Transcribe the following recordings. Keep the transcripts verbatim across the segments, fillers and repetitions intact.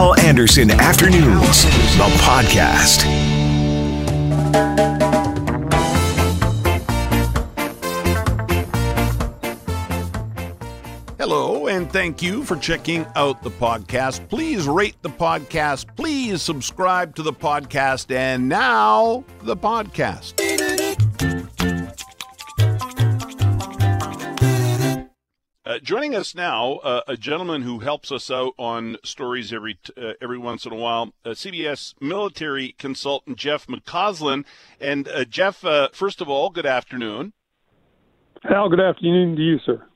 Al Anderson Afternoons, the podcast. Hello, and thank you for checking out the podcast. Please rate the podcast. Please subscribe to the podcast. And now, the podcast. Uh, joining us now, uh, a gentleman who helps us out on stories every t- uh, every once in a while, uh, C B S military consultant Jeff McCausland. And uh, Jeff, uh, first of all, good afternoon. Al, good afternoon to you, sir.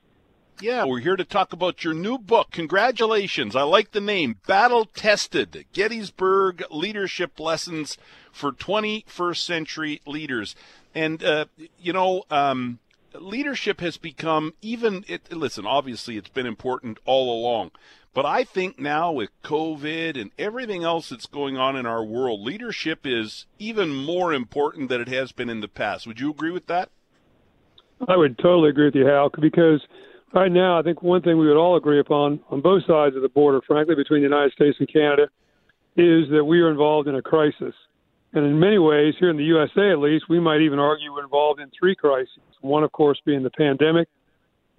Yeah, we're here to talk about your new book. Congratulations. I like the name, Battle Tested: Gettysburg Leadership Lessons for twenty-first Century Leaders. And, uh, you know... Um, Leadership has become even, it, listen, obviously it's been important all along, but I think now with COVID and everything else that's going on in our world, leadership is even more important than it has been in the past. Would you agree with that? I would totally agree with you, Hal, because right now I think one thing we would all agree upon on both sides of the border, frankly, between the United States and Canada, is that we are involved in a crisis. And in many ways, here in the U S A at least, we might even argue we're involved in three crises. One, of course, being the pandemic.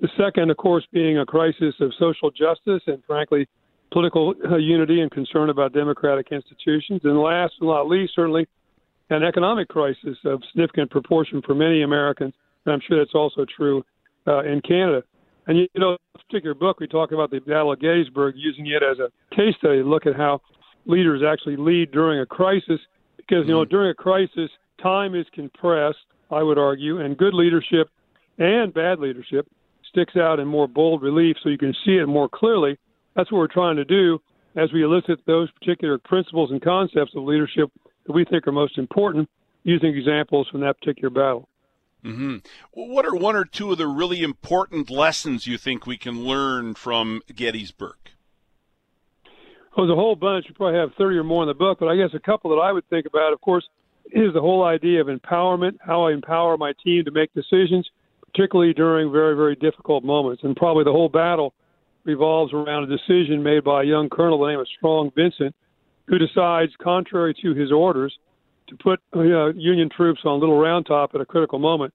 The second, of course, being a crisis of social justice and, frankly, political unity and concern about democratic institutions. And last but not least, certainly, an economic crisis of significant proportion for many Americans. And I'm sure that's also true uh, in Canada. And, you know, in this particular book, we talk about the Battle of Gettysburg, using it as a case study to look at how leaders actually lead during a crisis. Because, you know, during a crisis, time is compressed, I would argue, and good leadership and bad leadership sticks out in more bold relief so you can see it more clearly. That's what we're trying to do as we elicit those particular principles and concepts of leadership that we think are most important, using examples from that particular battle. Mm-hmm. What are one or two of the really important lessons you think we can learn from Gettysburg? Well, there's a whole bunch. You probably have thirty or more in the book, but I guess a couple that I would think about, of course, is the whole idea of empowerment, how I empower my team to make decisions, particularly during very, very difficult moments. And probably the whole battle revolves around a decision made by a young colonel by the name of Strong Vincent, who decides, contrary to his orders, to put you know, Union troops on Little Round Top at a critical moment.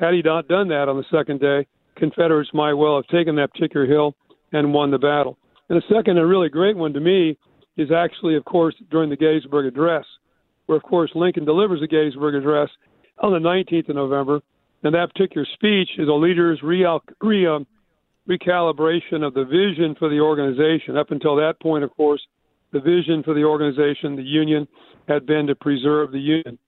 Had he not done that on the second day, Confederates might well have taken that particular hill and won the battle. And the second and really great one to me is actually, of course, during the Gettysburg Address, where, of course, Lincoln delivers the Gettysburg Address on the nineteenth of November. And that particular speech is a leader's re- re- um, recalibration of the vision for the organization. Up until that point, of course, the vision for the organization, the Union, had been to preserve the Union.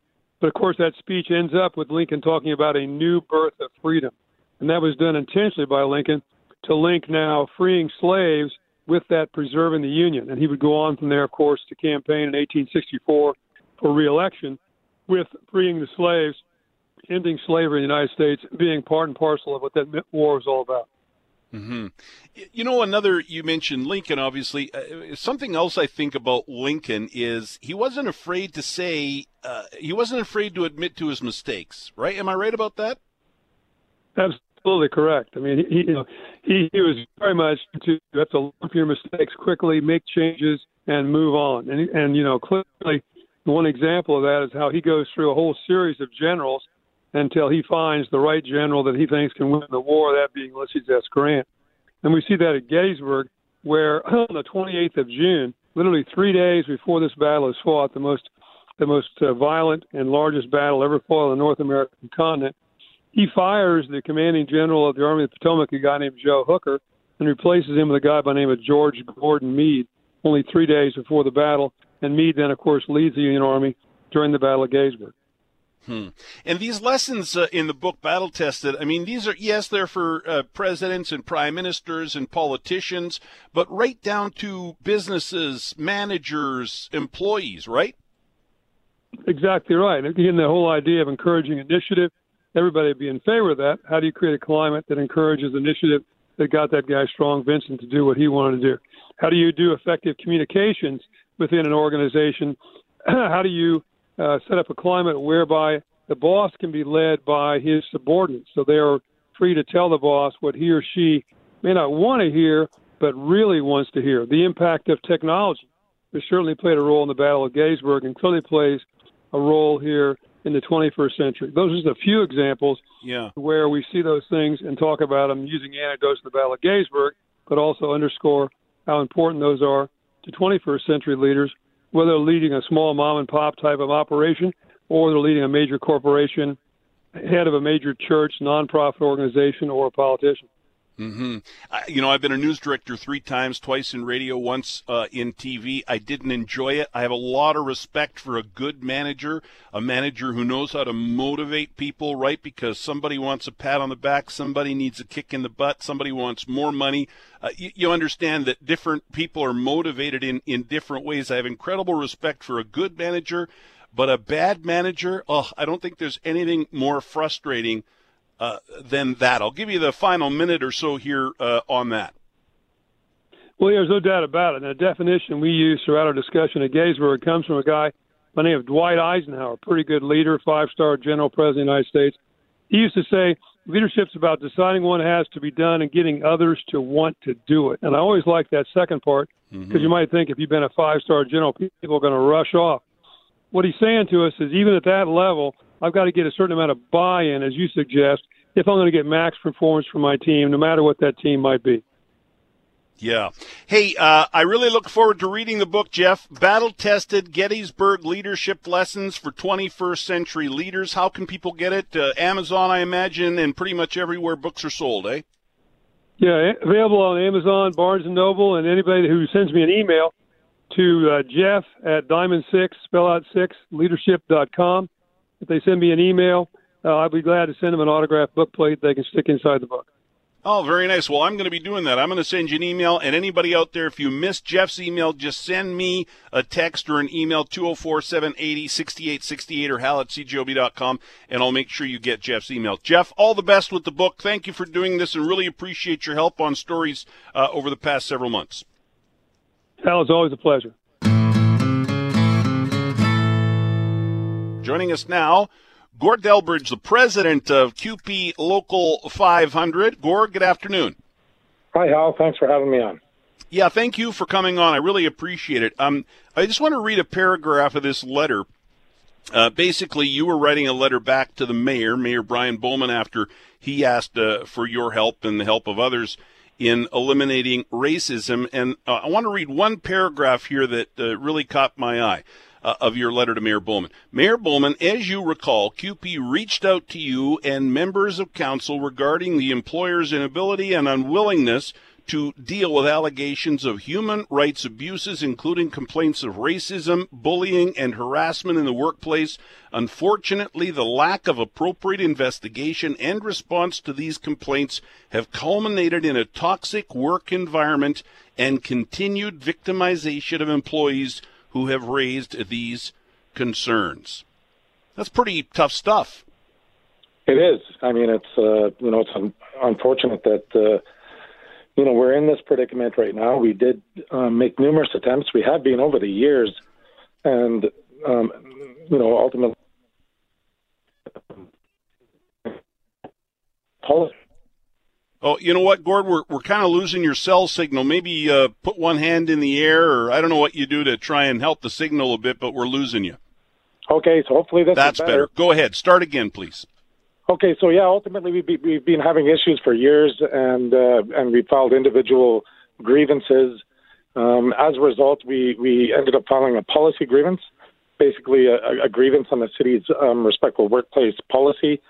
But, of course, that speech ends up with Lincoln talking about a new birth of freedom. And that was done intentionally by Lincoln to link now freeing slaves with that preserving the Union. And he would go on from there, of course, to campaign in eighteen sixty-four for re-election with freeing the slaves, ending slavery in the United States, being part and parcel of what that war was all about. Mm-hmm. You know, another, you mentioned Lincoln, obviously. Uh, something else I think about Lincoln is he wasn't afraid to say, uh, he wasn't afraid to admit to his mistakes, right? Am I right about that? Absolutely. Absolutely correct. I mean, he, you know, he, he was very much to you have to lump your mistakes quickly, make changes, and move on. And, and you know, clearly one example of that is how he goes through a whole series of generals until he finds the right general that he thinks can win the war, that being Ulysses S. Grant. And we see that at Gettysburg, where on the twenty-eighth of June, literally three days before this battle is fought, the most, the most uh, violent and largest battle ever fought on the North American continent, he fires the commanding general of the Army of the Potomac, a guy named Joe Hooker, and replaces him with a guy by the name of George Gordon Meade, only three days before the battle. And Meade then, of course, leads the Union Army during the Battle of Gettysburg. Hmm. And these lessons uh, in the book, Battle Tested, I mean, these are, yes, they're for uh, presidents and prime ministers and politicians, but right down to businesses, managers, employees, right? Exactly right. Again, the whole idea of encouraging initiative, everybody would be in favor of that. How do you create a climate that encourages initiative that got that guy, Strong Vincent, to do what he wanted to do? How do you do effective communications within an organization? How do you uh, set up a climate whereby the boss can be led by his subordinates so they are free to tell the boss what he or she may not want to hear but really wants to hear? The impact of technology. It certainly played a role in the Battle of Gettysburg and clearly plays a role here in the twenty-first century. Those are the few examples yeah. where we see those things and talk about them using anecdotes of the Battle of Gettysburg, but also underscore how important those are to twenty-first century leaders, whether they're leading a small mom-and-pop type of operation or they're leading a major corporation, head of a major church, nonprofit organization, or a politician. Mm-hmm. I, you know, I've been a news director three times, twice in radio, once uh, in T V. I didn't enjoy it. I have a lot of respect for a good manager, a manager who knows how to motivate people, right? Because somebody wants a pat on the back, somebody needs a kick in the butt, somebody wants more money. Uh, you, you understand that different people are motivated in, in different ways. I have incredible respect for a good manager, but a bad manager, oh, I don't think there's anything more frustrating Uh, than that. I'll give you the final minute or so here uh, on that. Well, there's no doubt about it. And the definition we use throughout our discussion at Gettysburg comes from a guy by the name of Dwight Eisenhower, pretty good leader, five-star general president of the United States. He used to say, leadership's about deciding what has to be done and getting others to want to do it. And I always like that second part, because mm-hmm. you might think if you've been a five-star general, people are going to rush off. What he's saying to us is even at that level, I've got to get a certain amount of buy-in, as you suggest, if I'm going to get max performance from my team, no matter what that team might be. Yeah. Hey, uh, I really look forward to reading the book, Jeff. Battle Tested: Gettysburg Leadership Lessons for twenty-first Century Leaders. How can people get it? Uh, Amazon, I imagine, and pretty much everywhere books are sold, eh? Yeah, available on Amazon, Barnes and Noble, and anybody who sends me an email to uh, Jeff at diamond six, spell out six, leadership dot com. If they send me an email, uh, I'll be glad to send them an autographed book plate they can stick inside the book. Oh, very nice. Well, I'm going to be doing that. I'm going to send you an email. And anybody out there, if you missed Jeff's email, just send me a text or an email, two oh four, seven eight zero, six eight six eight or hal at c g o b dot com, and I'll make sure you get Jeff's email. Jeff, all the best with the book. Thank you for doing this and really appreciate your help on stories uh, over the past several months. Hal, it's always a pleasure. Joining us now, Gord Delbridge, the president of CUPE Local five hundred. Gord, good afternoon. Hi, Hal. Thanks for having me on. Yeah, thank you for coming on. I really appreciate it. Um, I just want to read a paragraph of this letter. Uh, basically, you were writing a letter back to the mayor, Mayor Brian Bowman, after he asked uh, for your help and the help of others in eliminating racism. And uh, I want to read one paragraph here that uh, really caught my eye. Uh, of your letter to Mayor Bowman. Mayor Bowman, as you recall, CUPE reached out to you and members of council regarding the employer's inability and unwillingness to deal with allegations of human rights abuses, including complaints of racism, bullying, and harassment in the workplace. Unfortunately, the lack of appropriate investigation and response to these complaints have culminated in a toxic work environment and continued victimization of employees who have raised these concerns. That's pretty tough stuff. It is. I mean, it's uh, you know, it's un- unfortunate that uh, you know we're in this predicament right now. We did uh, make numerous attempts. We have been over the years, and um, you know, ultimately, policy. Oh, you know what, Gord? We're we're kind of losing your cell signal. Maybe uh, put one hand in the air, or I don't know what you do to try and help the signal a bit, but we're losing you. Okay, so hopefully this That's is better. better. Go ahead. Start again, please. Okay, so, yeah, ultimately we've, be, we've been having issues for years, and uh, and we filed individual grievances. Um, as a result, we, we ended up filing a policy grievance, basically a, a grievance on the city's um, respectful workplace policy.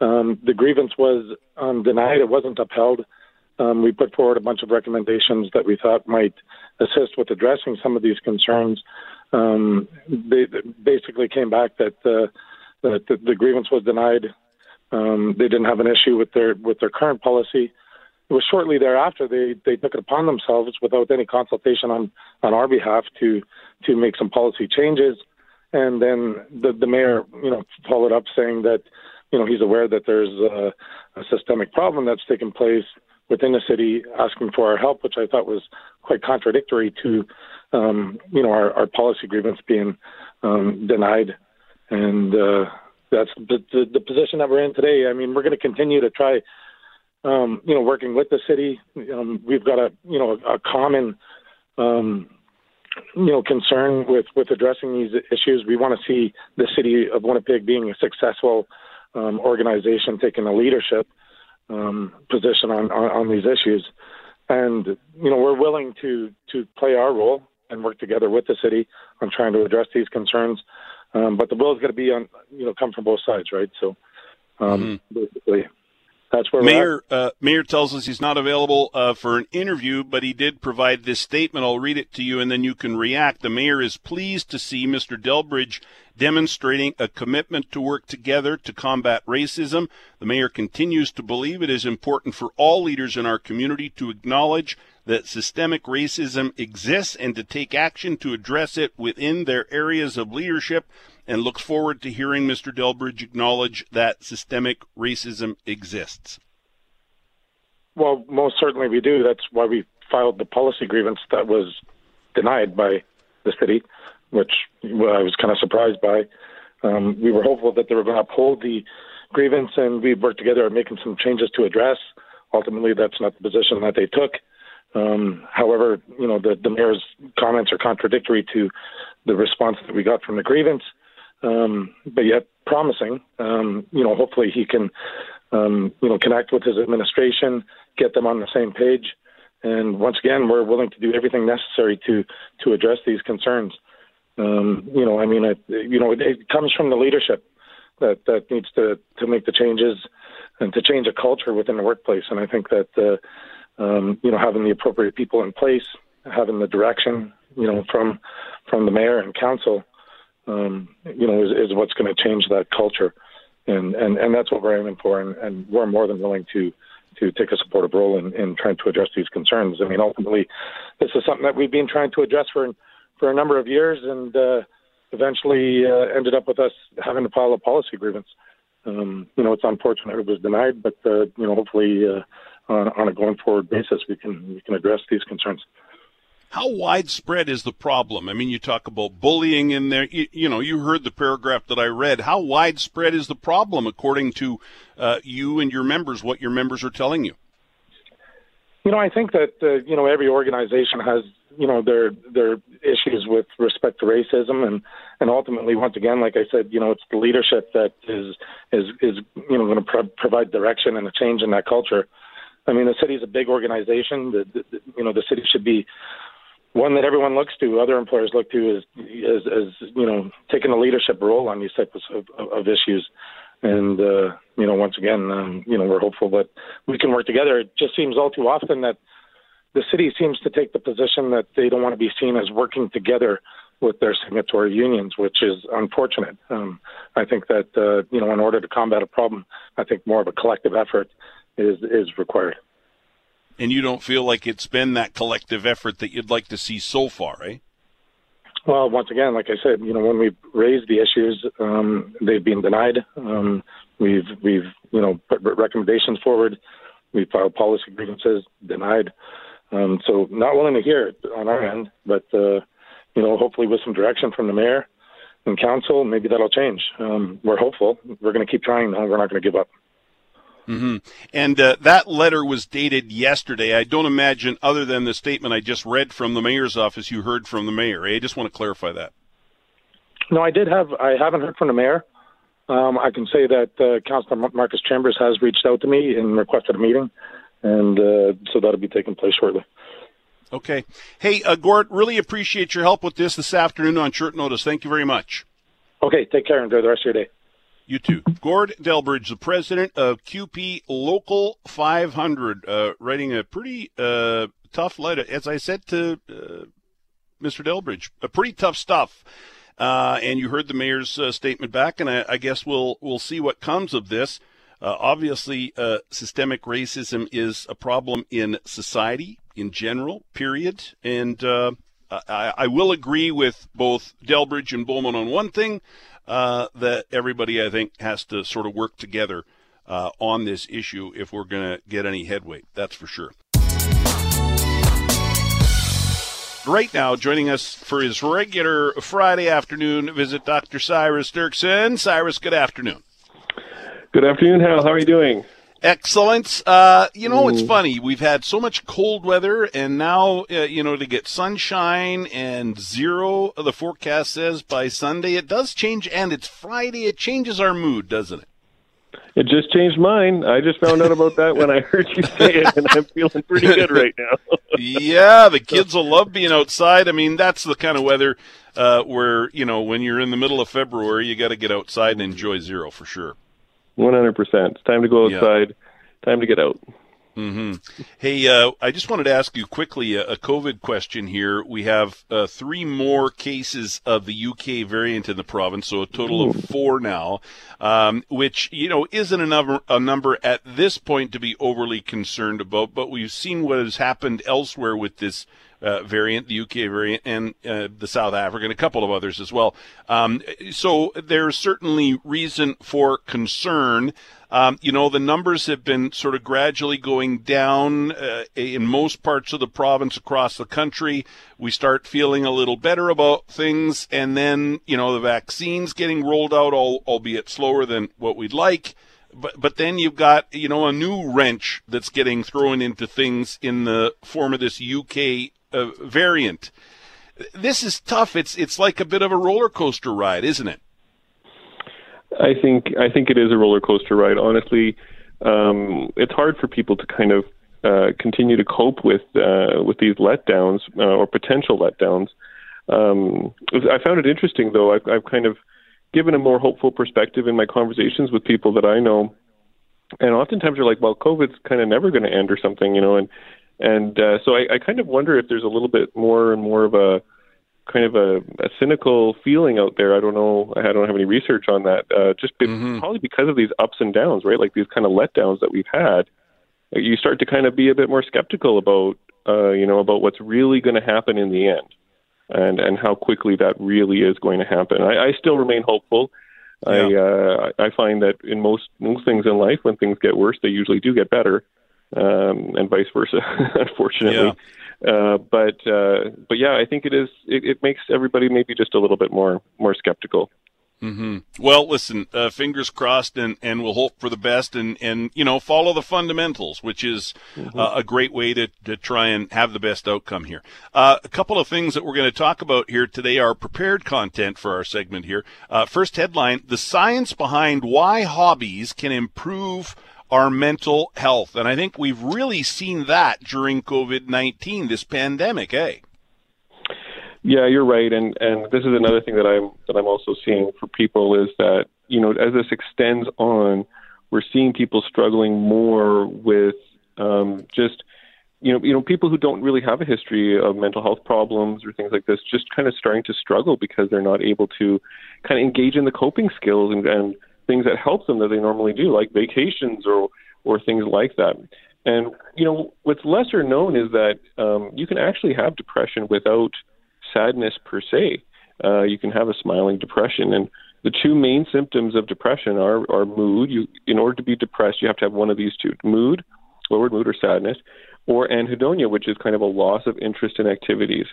Um, the grievance was um, denied. It wasn't upheld. Um, we put forward a bunch of recommendations that we thought might assist with addressing some of these concerns. Um, they, they basically came back that, uh, that the, the grievance was denied. Um, they didn't have an issue with their with their current policy. It was shortly thereafter they, they took it upon themselves without any consultation on, on our behalf to to make some policy changes. And then the, the mayor, you know, followed up saying that, you know, he's aware that there's a, a systemic problem that's taken place within the city, asking for our help, which I thought was quite contradictory to, um, you know, our, our policy grievance being um, denied. And uh, that's the, the, the position that we're in today. I mean, we're going to continue to try, um, you know, working with the city. Um, we've got a, you know, a, a common um, you know, concern with, with addressing these issues. We want to see the city of Winnipeg being a successful um, organization, taking a leadership um, position on, on, on these issues. And, you know, we're willing to, to play our role and work together with the city on trying to address these concerns. Um, but the bill is going to be on, you know, come from both sides, right? So um, mm-hmm. basically, that's where Mayor, we're at. Uh, Mayor tells us he's not available uh, for an interview, but he did provide this statement. I'll read it to you, and then you can react. The mayor is pleased to see Mister Delbridge demonstrating a commitment to work together to combat racism. The mayor continues to believe it is important for all leaders in our community to acknowledge that systemic racism exists and to take action to address it within their areas of leadership, and looks forward to hearing Mister Delbridge acknowledge that systemic racism exists. Well, most certainly we do. That's why we filed the policy grievance that was denied by the city, which I was kind of surprised by. Um, we were hopeful that they were going to uphold the grievance, and we worked together on making some changes to address. Ultimately, that's not the position that they took. Um, however, you know, the, the mayor's comments are contradictory to the response that we got from the grievance, um, but yet promising. Um, you know, hopefully he can, um, you know, connect with his administration, get them on the same page. And once again, we're willing to do everything necessary to, to address these concerns. Um, you know, I mean, it, you know, it, it comes from the leadership that, that needs to, to make the changes and to change a culture within the workplace. And I think that, uh, Um, you know, having the appropriate people in place, having the direction, you know, from from the mayor and council, um, you know, is, is what's going to change that culture. And, and, and that's what we're aiming for. And, and we're more than willing to, to take a supportive role in, in trying to address these concerns. I mean, ultimately, this is something that we've been trying to address for, for a number of years, and uh, eventually uh, ended up with us having to file a policy grievance. Um, you know, it's unfortunate it was denied, but, uh, you know, hopefully... Uh, On, on a going-forward basis, we can we can address these concerns. How widespread is the problem? I mean, you talk about bullying in there. You, you know, you heard the paragraph that I read. How widespread is the problem, according to uh, you and your members, what your members are telling you? You know, I think that, uh, you know, every organization has, you know, their their issues with respect to racism. And, and ultimately, once again, like I said, you know, it's the leadership that is, is, is you know, going to pro- provide direction and a change in that culture. I mean, the city's a big organization. The, the, you know, the city should be one that everyone looks to, other employers look to, as, as, as you know, taking a leadership role on these types of, of, of issues. And, uh, you know, once again, um, you know, we're hopeful that we can work together. It just seems all too often that the city seems to take the position that they don't want to be seen as working together with their signatory unions, which is unfortunate. Um, I think that, uh, you know, in order to combat a problem, I think more of a collective effort is is required. And you don't feel like it's been that collective effort that you'd like to see so far, eh? Well, once again, like I said, you know, when we've raised the issues, um, they've been denied. Um, we've, we've you know, put recommendations forward. We've filed policy grievances, denied. Um, so not willing to hear it on our end, but, uh, you know, hopefully with some direction from the mayor and council, maybe that'll change. Um, we're hopeful. We're going to keep trying, though. We're not going to give up. Mm-hmm. And uh, that letter was dated yesterday. I don't imagine, other than the statement I just read from the mayor's office, you heard from the mayor. Eh? I just want to clarify that. No, I did have. I haven't heard from the mayor. Um, I can say that uh, Councilor Marcus Chambers has reached out to me and requested a meeting, and uh, so that'll be taking place shortly. Okay. Hey, uh, Gord, really appreciate your help with this this afternoon on short notice. Thank you very much. Okay. Take care. Enjoy the rest of your day. You too. Gord Delbridge, the president of C U P E Local five hundred, uh, writing a pretty uh, tough letter. As I said to uh, Mister Delbridge, a pretty tough stuff. Uh, and you heard the mayor's uh, statement back, and I, I guess we'll we'll see what comes of this. Uh, obviously, uh, systemic racism is a problem in society in general, period. And uh, I, I will agree with both Delbridge and Bowman on one thing. Uh, that everybody, I think, has to sort of work together uh, on this issue if we're going to get any headway. That's for sure. Right now, joining us for his regular Friday afternoon visit, Doctor Cyrus Dirksen. Cyrus, good afternoon. Good afternoon, Hal. How are you doing? Excellence. Uh, you know, it's funny. We've had so much cold weather, and now, uh, you know, to get sunshine and zero, the forecast says by Sunday, it does change, and it's Friday. It changes our mood, doesn't it? It just changed mine. I just found out about that when I heard you say it, and I'm feeling pretty good right now. Yeah, the kids will love being outside. I mean, that's the kind of weather uh, where, you know, when you're in the middle of February, you got to get outside and enjoy zero for sure. one hundred percent. It's time to go outside. Yeah. Time to get out. Mm-hmm. Hey, uh, I just wanted to ask you quickly a, a COVID question here. We have uh, three more cases of the U K variant in the province, so a total of four now, um, which, you know, isn't a number, a number at this point to be overly concerned about, but we've seen what has happened elsewhere with this uh, variant, the U K variant, and uh, the South African, a couple of others as well. Um, so there's certainly reason for concern. Um, you know, the numbers have been sort of gradually going down uh, in most parts of the province across the country. We start feeling a little better about things, and then, you know, the vaccine's getting rolled out, all, albeit slower than what we'd like. But, but then you've got, you know, a new wrench that's getting thrown into things in the form of this U K uh, variant. This is tough. It's, it's like a bit of a roller coaster ride, isn't it? I think I think it is a roller coaster ride. Honestly, um, it's hard for people to kind of uh, continue to cope with uh, with these letdowns uh, or potential letdowns. Um, I found it interesting, though. I've, I've kind of given a more hopeful perspective in my conversations with people that I know, and oftentimes they're like, "Well, COVID's kind of never going to end," or something, you know. And and uh, so I, I kind of wonder if there's a little bit more and more of a kind of a, a cynical feeling out there. I don't know. I don't have any research on that. Uh, just be, mm-hmm. probably because of these ups and downs, right? Like these kind of letdowns that we've had, you start to kind of be a bit more skeptical about, uh, you know, about what's really going to happen in the end, and, and how quickly that really is going to happen. I, I still remain hopeful. Yeah. I uh, I find that in most, most things in life, when things get worse, they usually do get better, um, and vice versa, unfortunately. Yeah. Uh, but uh, but yeah, I think it is. It, it makes everybody maybe just a little bit more more skeptical. Mm-hmm. Well, listen, uh, fingers crossed, and, and we'll hope for the best, and, and you know, follow the fundamentals, which is mm-hmm. uh, a great way to, to try and have the best outcome here. Uh, a couple of things that we're going to talk about here today are prepared content for our segment here. Uh, first headline: the science behind why hobbies can improve our mental health. And I think we've really seen that during COVID nineteen, this pandemic, eh? Yeah, you're right. And and this is another thing that I'm that I'm also seeing for people is that, you know, as this extends on, we're seeing people struggling more with um, just, you know, you know, people who don't really have a history of mental health problems or things like this, just kind of starting to struggle because they're not able to kind of engage in the coping skills and, and things that help them that they normally do, like vacations or or things like that. And, you know, what's lesser known is that um, you can actually have depression without sadness per se. Uh, you can have a smiling depression. And the two main symptoms of depression are, are mood. You, in order to be depressed, you have to have one of these two: mood, lowered mood or sadness, or anhedonia, which is kind of a loss of interest in activities.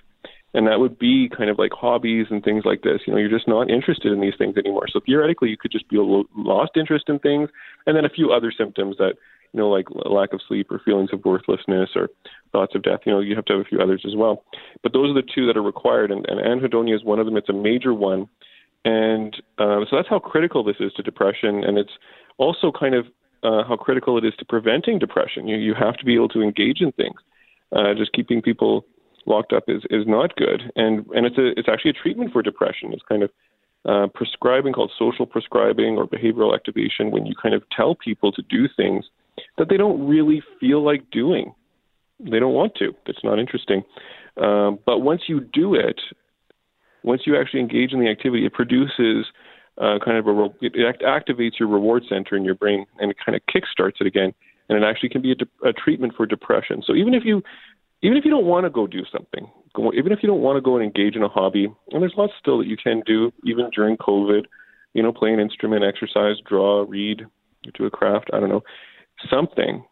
And that would be kind of like hobbies and things like this. You know, you're just not interested in these things anymore. So theoretically, you could just be a lo- lost interest in things. And then a few other symptoms that, you know, like lack of sleep or feelings of worthlessness or thoughts of death. You know, you have to have a few others as well. But those are the two that are required. And, and anhedonia is one of them. It's a major one. And uh, so that's how critical this is to depression. And it's also kind of uh, how critical it is to preventing depression. You, you have to be able to engage in things. Uh, just keeping people locked up is, is not good. And and it's a, it's actually a treatment for depression. It's kind of uh, prescribing called social prescribing or behavioral activation, when you kind of tell people to do things that they don't really feel like doing. They don't want to. It's not interesting. Um, but once you do it, once you actually engage in the activity, it produces uh, kind of a, it activates your reward center in your brain, and it kind of kickstarts it again. And it actually can be a, de- a treatment for depression. So even if you Even if you don't want to go do something, even if you don't want to go and engage in a hobby, and there's lots still that you can do, even during COVID, you know, play an instrument, exercise, draw, read, do a craft, I don't know, something.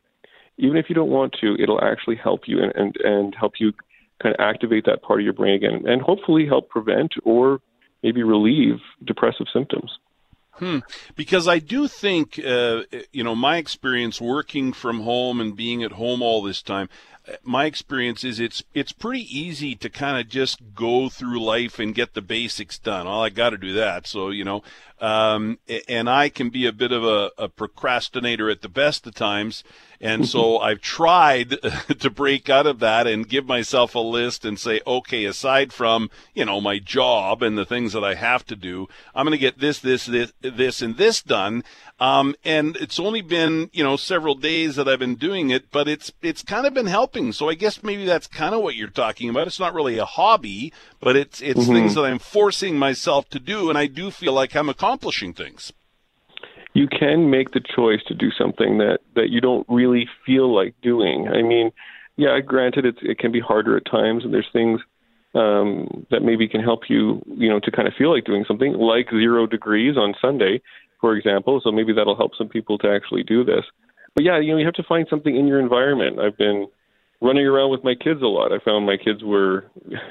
Even if you don't want to, it'll actually help you and, and, and help you kind of activate that part of your brain again, and hopefully help prevent or maybe relieve depressive symptoms. Hmm. Because I do think, uh, you know, my experience working from home and being at home all this time, my experience is it's it's pretty easy to kind of just go through life and get the basics done. Well, I got to do that. So, you know, um, and I can be a bit of a, a procrastinator at the best of times. And so I've tried to break out of that and give myself a list and say, okay, aside from, you know, my job and the things that I have to do, I'm going to get this, this, this, this, and this done. Um, and it's only been, you know, several days that I've been doing it, but it's, it's kind of been helping. So I guess maybe that's kind of what you're talking about. It's not really a hobby, but it's, it's mm-hmm. things that I'm forcing myself to do. And I do feel like I'm accomplishing things. You can make the choice to do something that, that you don't really feel like doing. I mean, yeah, granted, it's, it can be harder at times, and there's things um, that maybe can help you, you know, to kind of feel like doing something, like zero degrees on Sunday, for example. So maybe that'll help some people to actually do this. But yeah, you know, you have to find something in your environment. I've been running around with my kids a lot. I found my kids were,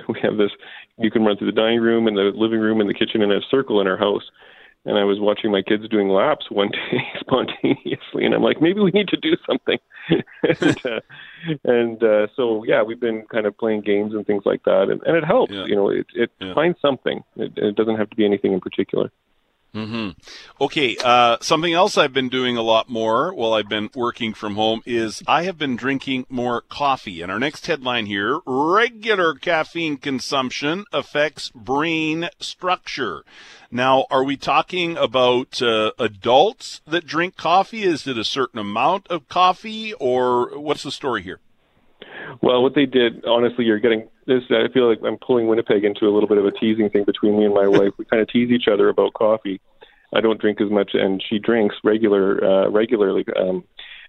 we have this, you can run through the dining room and the living room and the kitchen in a circle in our house. And I was watching my kids doing laps one day spontaneously, and I'm like, maybe we need to do something. and uh, and uh, so, yeah, we've been kind of playing games and things like that, and, and it helps. Yeah. You know, it, it yeah. finds something. It, it doesn't have to be anything in particular. Mm-hmm. Okay, uh, something else I've been doing a lot more while I've been working from home is I have been drinking more coffee. And our next headline here, regular caffeine consumption affects brain structure. Now, are we talking about uh, adults that drink coffee? Is it a certain amount of coffee, or what's the story here? Well, what they did, honestly, you're getting this. I feel like I'm pulling Winnipeg into a little bit of a teasing thing between me and my wife. We kind of tease each other about coffee. I don't drink as much, and she drinks regular, uh, regularly. Um,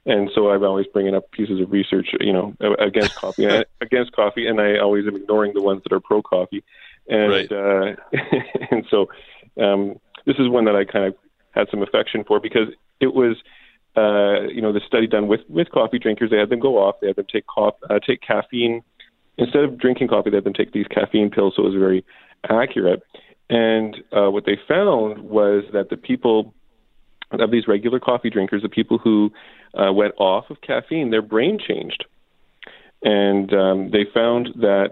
and so I'm always bringing up pieces of research, you know, against coffee, and I, against coffee, and I always am ignoring the ones that are pro coffee. And right. uh, and so um, this is one that I kind of had some affection for, because it was. Uh, you know, the study done with, with coffee drinkers, they had them go off. They had them take coffee, uh, take caffeine. Instead of drinking coffee, they had them take these caffeine pills, so it was very accurate. And uh, what they found was that the people, of these regular coffee drinkers, the people who uh, went off of caffeine, their brain changed. And um, they found that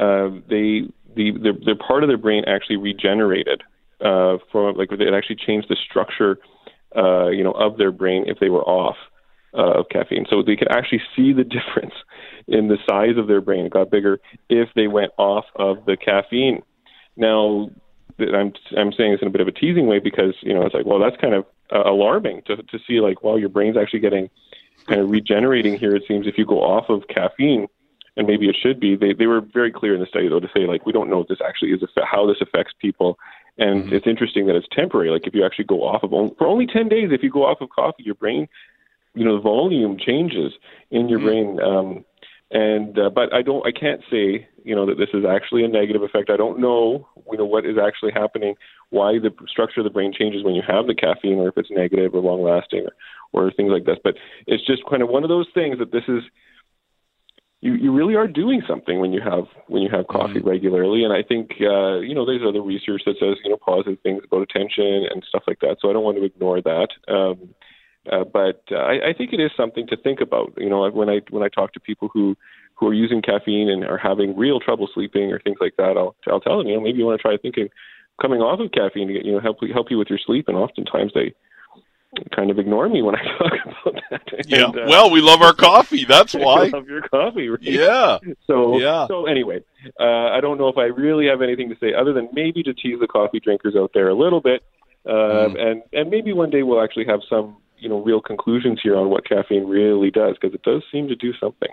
uh, they the their, their part of their brain actually regenerated. Uh, from like it actually changed the structure Uh, you know, of their brain if they were off uh, of caffeine. So they could actually see the difference in the size of their brain. It got bigger if they went off of the caffeine. Now, I'm I'm saying this in a bit of a teasing way, because, you know, it's like, well, that's kind of uh, alarming to to see, like, well, your brain's actually getting kind of regenerating here, it seems, if you go off of caffeine, and maybe it should be. They, they were very clear in the study, though, to say, like, we don't know if this actually is, how this affects people. And mm-hmm. it's interesting that it's temporary. Like, if you actually go off of only, for only ten days, if you go off of coffee, your brain, you know, the volume changes in your mm-hmm. brain. Um, and uh, but I don't, I can't say, you know, that this is actually a negative effect. I don't know, you know, what is actually happening, why the structure of the brain changes when you have the caffeine, or if it's negative or long lasting, or, or things like this. But it's just kind of one of those things that this is. You, you really are doing something when you have when you have coffee mm-hmm. regularly, and I think uh, you know there's other research that says, you know, positive things about attention and stuff like that. So I don't want to ignore that, um, uh, but uh, I, I think it is something to think about. You know, when I when I talk to people who, who are using caffeine and are having real trouble sleeping or things like that, I'll I'll tell them, you know, maybe you want to try thinking coming off of caffeine to get, you know, help help you with your sleep. And oftentimes they kind of ignore me when I talk about that. And, yeah. Uh, well, we love our coffee. That's why. I love your coffee. Right? Yeah. So, yeah. So anyway, uh, I don't know if I really have anything to say other than maybe to tease the coffee drinkers out there a little bit. Uh, mm. and, and maybe one day we'll actually have some, you know, real conclusions here on what caffeine really does, because it does seem to do something.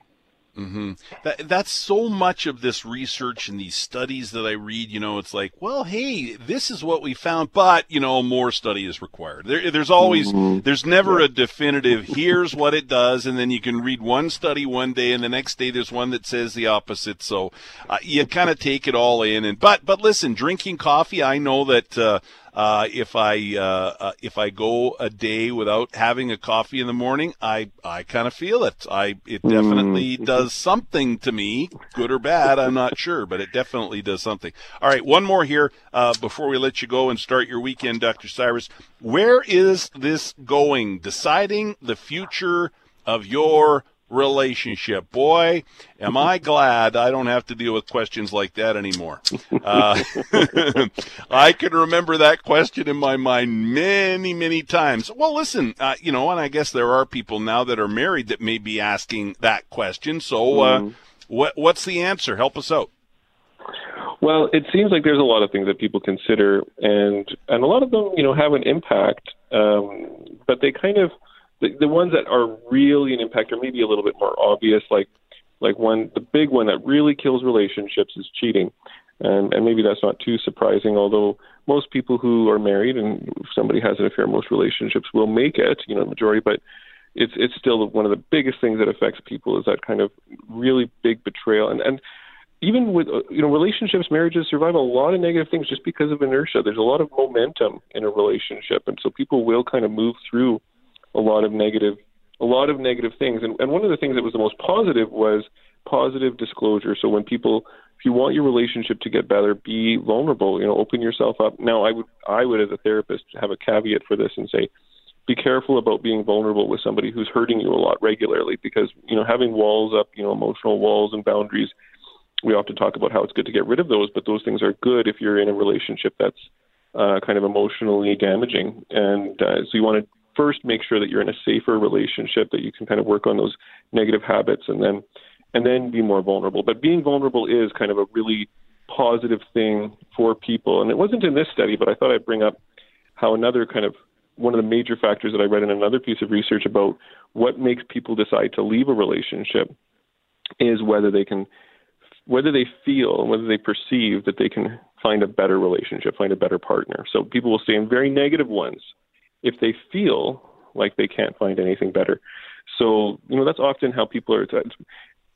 Mm-hmm. That, that's so much of this research and these studies that I read, you know, it's like, well, hey, this is what we found, but, you know, more study is required. There, there's always, mm-hmm. there's never a definitive, here's what it does, and then you can read one study one day, and the next day there's one that says the opposite, so uh, you kind of take it all in. And But, but listen, drinking coffee, I know that... Uh, Uh, if I uh, uh, if I go a day without having a coffee in the morning, I, I kind of feel it. I it definitely mm. does something to me, good or bad. I'm not sure, but it definitely does something. All right, one more here uh, before we let you go and start your weekend, Doctor Cyrus. Where is this going? Deciding the future of your relationship. Boy, am I glad I don't have to deal with questions like that anymore. Uh, I can remember that question in my mind many, many times. Well, listen, uh, you know, and I guess there are people now that are married that may be asking that question. So, uh, mm. what what's the answer? Help us out. Well, it seems like there's a lot of things that people consider, and and a lot of them, you know, have an impact, um, but they kind of. The, the ones that are really an impact are maybe a little bit more obvious, like like one, the big one that really kills relationships is cheating. And, and maybe that's not too surprising, although most people who are married and if somebody has an affair, most relationships will make it, you know, the majority, but it's it's still one of the biggest things that affects people is that kind of really big betrayal. And, and even with, you know, relationships, marriages survive a lot of negative things just because of inertia. There's a lot of momentum in a relationship, and so people will kind of move through a lot of negative, a lot of negative things. And, and one of the things that was the most positive was positive disclosure. So when people, if you want your relationship to get better, be vulnerable, you know, open yourself up. Now, I would, I would as a therapist have a caveat for this and say, be careful about being vulnerable with somebody who's hurting you a lot regularly, because, you know, having walls up, you know, emotional walls and boundaries, we often talk about how it's good to get rid of those, but those things are good if you're in a relationship that's uh, kind of emotionally damaging. And uh, so you want to first make sure that you're in a safer relationship, that you can kind of work on those negative habits and then and then be more vulnerable. But being vulnerable is kind of a really positive thing for people. And it wasn't in this study, but I thought I'd bring up how another kind of one of the major factors that I read in another piece of research about what makes people decide to leave a relationship is whether they can, whether they feel, whether they perceive that they can find a better relationship, find a better partner. So people will stay in very negative ones if they feel like they can't find anything better. So, you know, that's often how people are. It's,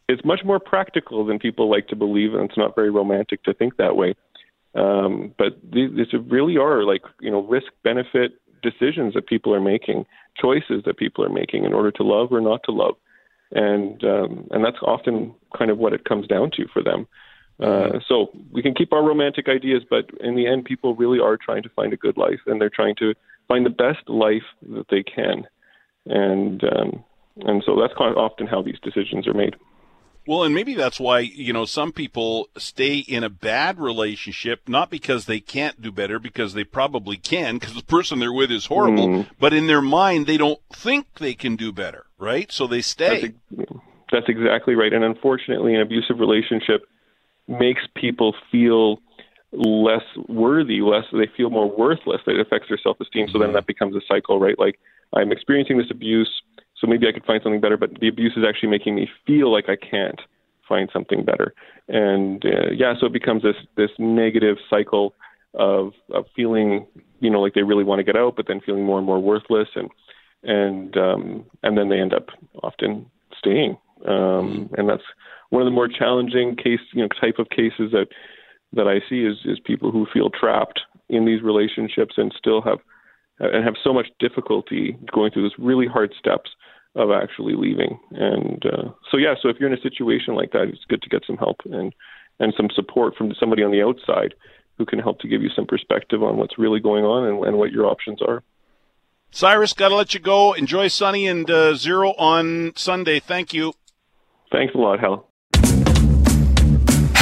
it's much more practical than people like to believe, and it's not very romantic to think that way. Um, but these, these really are like, you know, risk-benefit decisions that people are making, choices that people are making in order to love or not to love. And um, and that's often kind of what it comes down to for them. Uh, so we can keep our romantic ideas, but in the end, people really are trying to find a good life, and they're trying to find the best life that they can. And um, and so that's quite often how these decisions are made. Well, and maybe that's why, you know, some people stay in a bad relationship, not because they can't do better, because they probably can, because the person they're with is horrible, mm. but in their mind, they don't think they can do better, right? So they stay. That's, ex- that's exactly right. And unfortunately, an abusive relationship makes people feel less worthy, less, they feel more worthless. It affects their self-esteem. So then that becomes a cycle, right? Like, I'm experiencing this abuse, so maybe I could find something better, but the abuse is actually making me feel like I can't find something better. And uh, yeah, so it becomes this, this negative cycle of, of feeling, you know, like they really want to get out, but then feeling more and more worthless. And, and, um, and then they end up often staying. Um, and that's one of the more challenging case, you know, type of cases that, that I see is, is people who feel trapped in these relationships and still have and have so much difficulty going through those really hard steps of actually leaving. And uh, so, yeah, so if you're in a situation like that, it's good to get some help and, and some support from somebody on the outside who can help to give you some perspective on what's really going on and, and what your options are. Cyrus, got to let you go. Enjoy sunny and uh, zero on Sunday. Thank you. Thanks a lot, Hal.